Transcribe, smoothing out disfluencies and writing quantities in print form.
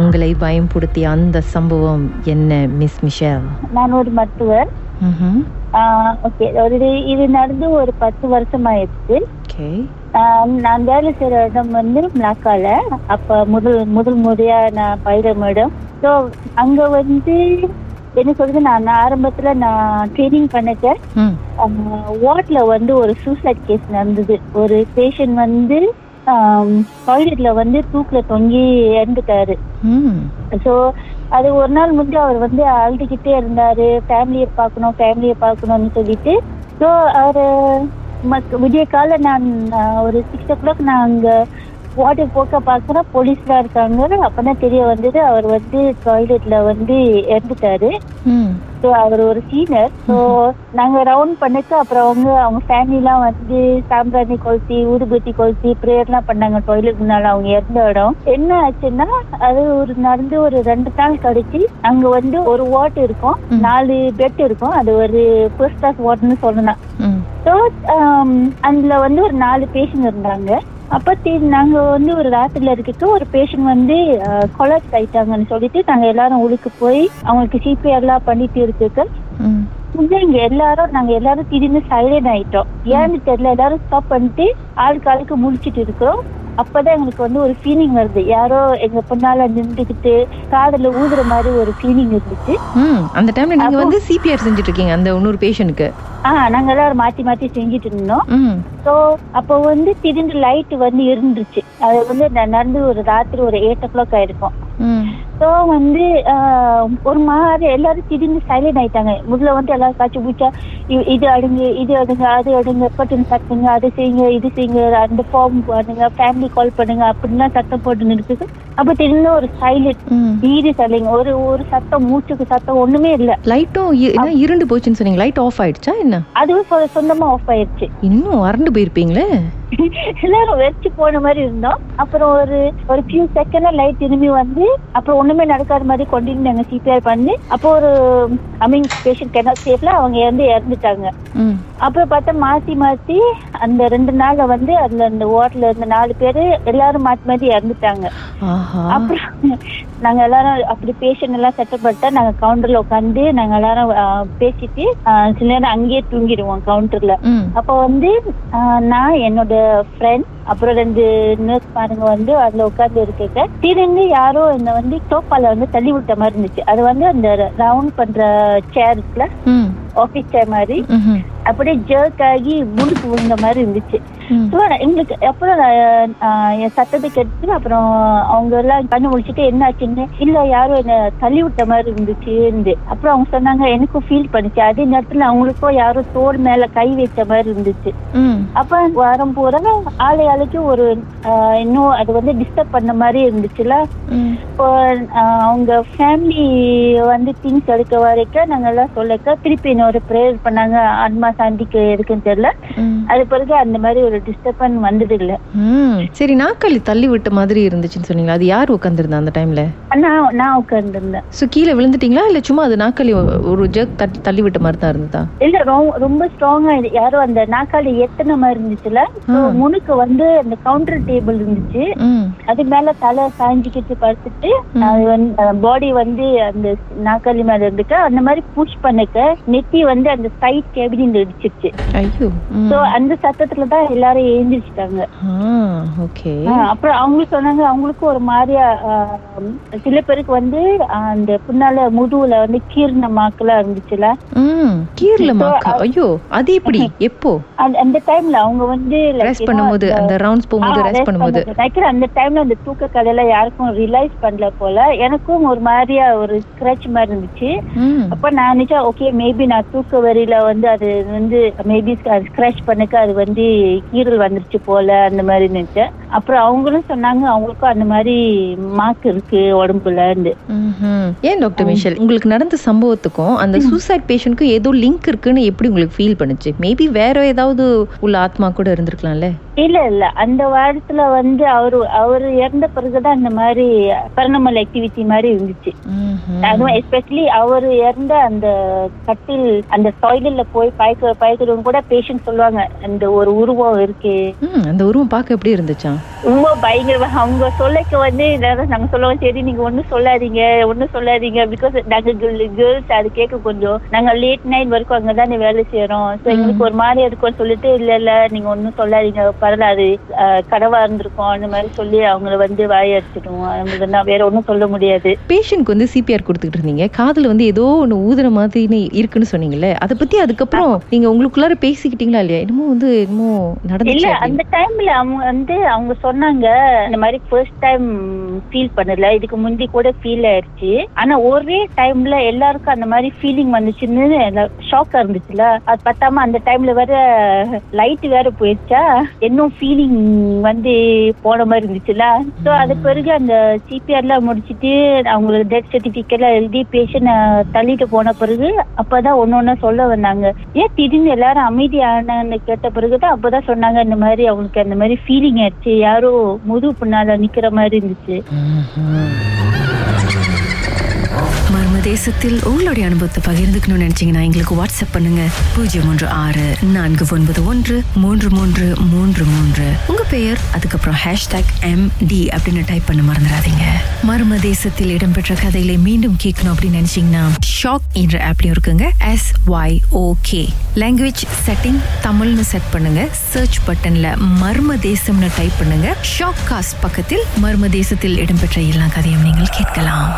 உங்களை பயன்படுத்திய அந்த சம்பவம் என்ன மிஸ் மிஷேல்? நான் ஒரு மருத்துவர். இது நடந்து ஒரு 10 வருஷம் ஆயிடுச்சு. நான் வேலை செய்யற இடம் வந்து மலாக்கால. அப்ப முதல் முறையா நான் பயிலும் இடம். ஸோ அங்க வந்து என்ன சொல்றது, நான் ஆரம்பத்துல நான் ட்ரெயினிங் பண்ணிட்டேன். வார்ட்ல வந்து ஒரு சூசைட் கேஸ் நடந்தது. ஒரு பேஷண்ட் வந்து டாய்லெட்ல வந்து தூக்கில தொங்கி இறந்துட்டாரு. ஸோ அது ஒரு நாள் முந்தி அவர் வந்து அழுதுகிட்டே இருந்தாரு. ஃபேமிலியை பார்க்கணும்னு சொல்லிட்டு. ஸோ அவர் விடிய கால நான் ஒரு 6 o'clock நான் அங்கே வாட்டர் போக்க பார்க்குறேன். போலீஸ்லாம் இருக்காங்க. அப்போதான் தெரிய வந்தது அவர் வந்து டாய்லெட்ல வந்து இறந்துட்டாரு. ஸோ அவர் ஒரு சீனியர். ஸோ நாங்கள் ரவுண்ட் பண்ணிட்டு அப்புறம் அவங்க ஃபேமிலிலாம் வந்து சாம்பிராணி கொளுத்தி ஊதுபத்தி கொளுத்தி ப்ரேயர்லாம் பண்ணாங்க டாய்லெட் முன்னால அவங்க இறந்த இடம். என்ன ஆச்சுன்னா அது ஒரு நடந்து ஒரு 2 நாள் கழிச்சு அங்கே வந்து ஒரு வார்டு இருக்கும், 4 பெட் இருக்கும். அது ஒரு ஃபர்ஸ்ட் கிளாஸ் வார்டுன்னு சொல்லலாம். ஸோ அதுல வந்து ஒரு 4 பேஷண்ட் இருந்தாங்க. அப்ப நாங்க வந்து ஒரு ராத்திரில இருக்கிட்டு ஒரு பேஷண்ட் வந்து கொலாப்ஸ் ஆயிட்டாங்கன்னு சொல்லிட்டு நாங்க எல்லாரும் உழுக்கு போய் அவங்களுக்கு சிபிஆர் எல்லாம் பண்ணிட்டு இருக்கு. நாங்க எல்லாரும் திடீர்னு சைலண்ட் ஆயிட்டோம். ஏன்னு தெரியல, எல்லாரும் ஸ்டாப் பண்ணிட்டு ஆளுக்கு முழிச்சிட்டு இருக்கிறோம். அப்பதான் எங்களுக்கு வந்து ஒரு ஃபீலிங் வருது, யாரோ எங்க பொண்ணால நின்றுகிட்டு காதல ஊதுற மாதிரி ஒரு ஃபீலிங் இருந்துச்சு. அந்த டைம்ல நீங்க வந்து சிபிஆர் செஞ்சுட்டு இருக்கீங்க அந்த இன்னொரு பேஷண்ட்க்கு? நாங்க எல்லாரும் மாத்தி செஞ்சுட்டு இருந்தோம். ஸோ அப்போ வந்து திடீர்னு லைட் வந்து இருந்துச்சு. அது வந்து நடந்து ஒரு ராத்திரி ஒரு 8 o'clock ஆயிருக்கும். ஸோ வந்து ஒரு மாதிரி எல்லாரும் திடீர்னு சைலண்ட் ஆயிட்டாங்க. முதல்ல வந்து எல்லாரும் காய்ச்சி பூச்சா இது அடுங்க அது அடுங்க, பட்டுன்னு சட்டுங்க, அது செய்யுங்க இது செய்யுங்க, அந்த ஃபார்ம் பண்ணுங்க, ஃபேமிலி கால் பண்ணுங்க அப்படின்லாம் சத்தம் போட்டு நிறுத்துது. அப்ப திடீர்னு ஒரு சைலண்ட் வீடு சைலண்ட், ஒரு சத்தம், மூச்சுக்கு சத்தம், ஒண்ணுமே இல்லை. லைட்டும் இருண்டு போச்சுன்னு சொன்னீங்க, லைட் ஆஃப் ஆயிடுச்சா என்ன? அதுவும் சொந்தமா ஆஃப் ஆயிடுச்சு. இன்னும் அரண்டு போயிருப்பீங்களே. எல்லாரும் வெறிச்சு போன மாதிரி இருந்தோம். அப்புறம் ஒரு few செகண்ட்ல லைட் திரும்பி வந்து அப்புறம் ஒண்ணுமே நடக்காத மாதிரி கொண்டு நாங்க சிபிஆர் பண்ணி அப்போ ஒரு பேஷண்ட் கெனாட் சேஃப்ல அவங்க இறந்துட்டாங்க. அப்புறம் பார்த்தா மாத்தி அந்த 2 நாள்ல வந்து அதுல அந்த வார்ட்ல இருந்த 4 பேரு எல்லாரும் மாத்தி இறந்துட்டாங்க. அப்புறம் நாங்க எல்லாரும் அப்படி பேஷண்ட் எல்லாம் செட்டப் பண்ணிட்டா நாங்க கவுண்டர்ல உட்காந்து நாங்க எல்லாரும் பேசிட்டு சில நேரம் அங்கேயே தூங்கிடுவோம் கவுண்டர்ல. அப்ப வந்து நான் என்னோட ஃப்ரெண்ட் அப்புறம் 2 nurse பாருங்க வந்து அதுல உட்காந்து இருக்க திடீர்னு யாரோ என்ன வந்து டோப்பால வந்து தள்ளி விட்ட மாதிரி இருந்துச்சு. அது வந்து அந்த ரவுண்ட் பண்ற சேர்ல ஆபீஸ் சேர் மாதிரி அப்படியே ஜர்க் ஆகி முழுக்கு விழுந்த மாதிரி இருந்துச்சு. எங்களுக்கு அப்புறம் என் சத்தத்தை கேட்டு அப்புறம் அவங்க எல்லாம் கண்ணு முடிச்சுட்டு என்ன ஆச்சுன்னு, இல்ல யாரும் என்ன தள்ளி விட்ட மாதிரி இருந்துச்சு. அப்புறம் அவங்க சொன்னாங்க எனக்கும் ஃபீல் பண்ணிச்சு. அதே நேரத்துல அவங்களுக்கும் யாரும் தோல் மேல கை வைச்ச மாதிரி இருந்துச்சு. அப்ப வரும் போற ஆளுக்கு ஒரு இன்னும் அது வந்து டிஸ்டர்ப் பண்ண மாதிரி இருந்துச்சுல. இப்போ அவங்க ஃபேமிலி வந்து திங்ஸ் எடுக்க வரைக்கும் நாங்க எல்லாம் சொல்லக்க திருப்பி இன்னொரு ப்ரேயர் பண்ணாங்க ஆன்மா சாந்திக்கு எதுக்குன்னு தெரியல. அது பிறகு அந்த மாதிரி ஒரு டிஸ்டர்பன்ஸ் வந்தது இல்ல. சரி, நாக்களி தள்ளி விட்ட மாதிரி இருந்துச்சுன்னு சொன்னீங்களா, அது யார் உட்கார்ந்திருந்தா அந்த டைம்ல? நான் உட்கார்ந்திருந்தேன். சோ கீழே விழுந்துட்டீங்களா இல்ல சும்மா அது நாக்களி ஒரு ஜர்க் தள்ளி விட்ட மாதிரி தான் இருந்ததா? இல்ல ரொம்ப ஸ்ட்ராங்கா யாரோ அந்த நாக்களி எத்தனை மாதிரி இருந்துச்சுல. முனுக்கு வந்து அந்த கவுண்டர் டேபிள் இருந்துச்சு, அது மேல தலை சாஞ்சிக்கிட்டு படுத்துட்டு அது வந்து பாடி வந்து அந்த நாக்களி மேல இருந்துட்டு அந்த மாதிரி புஷ் பண்ணிக்க நெத்தி வந்து அந்த சைட் கேபினில் இடிச்சிருச்சு. சோ அந்த சத்தத்துல தான் எல்லாரும் எழுந்திரிச்சிட்டாங்க. அப்புறம் அவங்க சொன்னாங்க அவங்களுக்கு ஒரு மாதிரியா சில பேருக்கு வந்து அந்த புண்ணால முதுகுல வந்து கீர்ண மாக்கெல்லாம் இருந்துச்சுல. கீர்ல மாக்க? ஐயோ, அது எப்படி? எப்போ? அந்த டைம்ல அவங்க வந்து ரெஸ்ட் பண்ணும்போது அந்த ரவுண்ட்ஸ் போகும்போது ரெஸ்ட் பண்ணும்போது நினைக்கிறேன். அந்த டைம்ல அந்த தூக்க கதையில யாருக்கும் ரியலைஸ் பண்ணல போல. எனக்கும் ஒரு மாதிரியா ஒரு ஸ்க்ராட்ச் மாதிரி இருந்துச்சு. அப்ப நான் நினைச்சேன் ஓகே மேபி நான் தூக்க வரியில வந்து அது வந்து மேபி ஸ்க்ராட்ச் பண்ணக்க அது வந்து கீரல் வந்துருச்சு போல அந்த மாதிரி நினைச்சேன். அப்புறம் அவங்களும் சொன்னாங்க அவங்களுக்கும் அந்த மாதிரி மார்க் இருக்கு உடம்புல இருந்து. ஏன் டாக்டர் மிஷேல் உங்களுக்கு நடந்த சம்பவத்துக்கும் அந்த சூசைட் பேஷண்ட்க்கும் ஏதோ லிங்க் இருக்குன்னு எப்படி உங்களுக்கு ஃபீல் பண்ணுச்சு? மேபி வேற ஏதாவது உள்ள ஆத்மா கூட இருந்திருக்கலாம்ல. இல்ல அந்த வாரத்துல வந்து அவரு இறந்த பிறகுதான் அந்த மாதிரி பரநாமல் ஆக்டிவிட்டி மாதிரி இருந்துச்சு. அதுவும் எஸ்பெஷலி அவரு இறந்த அந்த கட்டில் அந்த டாய்லெட்ல போய் பாய்க்கிறவங்க கூட பேஷண்ட் சொல்லுவாங்க அந்த ஒரு உருவம் இருக்கு. அந்த உருவம் பார்க்க எப்படி இருந்துச்சா? ரொம்ப பயங்கரமாக அவங்க சொல்லக்கு வந்து நாங்கள் சொல்லுவோம், சரி நீங்கள் ஒன்றும் சொல்லாதீங்க பிகாஸ் நாங்கள் கேர்ள்ஸ் அது கேட்க கொஞ்சம் நாங்கள் லேட் நைட் வரைக்கும் அங்கே தான் வேலை செய்கிறோம். ஸோ எங்களுக்கு ஒரு மாதிரி இருக்கும்னு சொல்லிட்டு இல்லை நீங்கள் ஒன்றும் சொல்லாதீங்க பரவாயில்ல அது கனவாக இருந்திருக்கும் அந்த மாதிரி சொல்லி அவங்கள வந்து வாய அடிச்சிடுவோம். அவங்களுக்கு நான் வேற ஒன்றும் சொல்ல முடியாது. பேஷண்ட்க்கு வந்து சிபிஆர் கொடுத்துக்கிட்டு இருந்தீங்க, காதில் வந்து ஏதோ ஒன்று ஊதுற மாதிரி இருக்குன்னு சொன்னீங்களே, அதை பற்றி அதுக்கப்புறம் நீங்கள் உங்களுக்குள்ளார பேசிக்கிட்டீங்களா இல்லையா? இன்னமும் வந்து இன்னமும் நடந்துச்சு அந்த டைமில் அவங்க வந்து அவங்க சொன்னாங்க இந்த மாதிரி ஃபர்ஸ்ட் டைம் ஃபீல் பண்ணல, இதுக்கு முந்தி கூட ஃபீல் ஆயிடுச்சு, ஆனா ஒரே டைம்ல எல்லாருக்கும் அந்த மாதிரி ஃபீலிங் வந்துச்சுன்னு ஷாக்கா இருந்துச்சுல. அது பத்தாம அந்த டைம்ல வேற லைட் வேற போயிடுச்சா இன்னும் ஃபீலிங் வந்து போன மாதிரி இருந்துச்சுல. ஸோ அது பிறகு அந்த சிபிஆர்லாம் முடிச்சுட்டு அவங்களுக்கு டெத் சர்டிபிகேட்லாம் எழுதி பேஷண்ட் தள்ளிட்டு போன பிறகு அப்பதான் ஒன்னொன்னு சொல்ல வந்தாங்க. ஏன் திடீர்னு எல்லாரும் அமைதியானு கேட்ட பிறகுதான் அப்பதான் சொன்னாங்க இந்த மாதிரி அவங்களுக்கு அந்த மாதிரி ஃபீலிங் ஆயிடுச்சு, யாரோ முதுகு பின்னால நிக்கிற மாதிரி இருந்துச்சு. மர்ம தேசத்தில் உங்களுடைய அனுபவத்தை பகிர்ந்துக்கணும்னு நினைச்சீங்கன்னா எங்களுக்கு வாட்ஸ்அப் பண்ணுங்க 036 491 3333. உங்க பெயர் அதுக்கப்புறம் #MD அப்படின்னு டைப் பண்ண மறந்துடாதீங்க. மர்ம தேசத்தில் இடம்பெற்ற கதைகளை மீண்டும் கேட்கணும் அப்படின்னு நினைச்சீங்கன்னா ஷாக் என்ற ஆப்லயும் இருக்குங்க. SYOK லாங்குவேஜ் செட்டிங் தமிழ்னு செட் பண்ணுங்க, சர்ச் பட்டன்ல மர்ம தேசம்னு டைப் பண்ணுங்க. ஷாக் காஸ்ட் பக்கத்தில் மர்ம தேசத்தில் இடம்பெற்ற எல்லா கதையும் நீங்கள் கேட்கலாம்.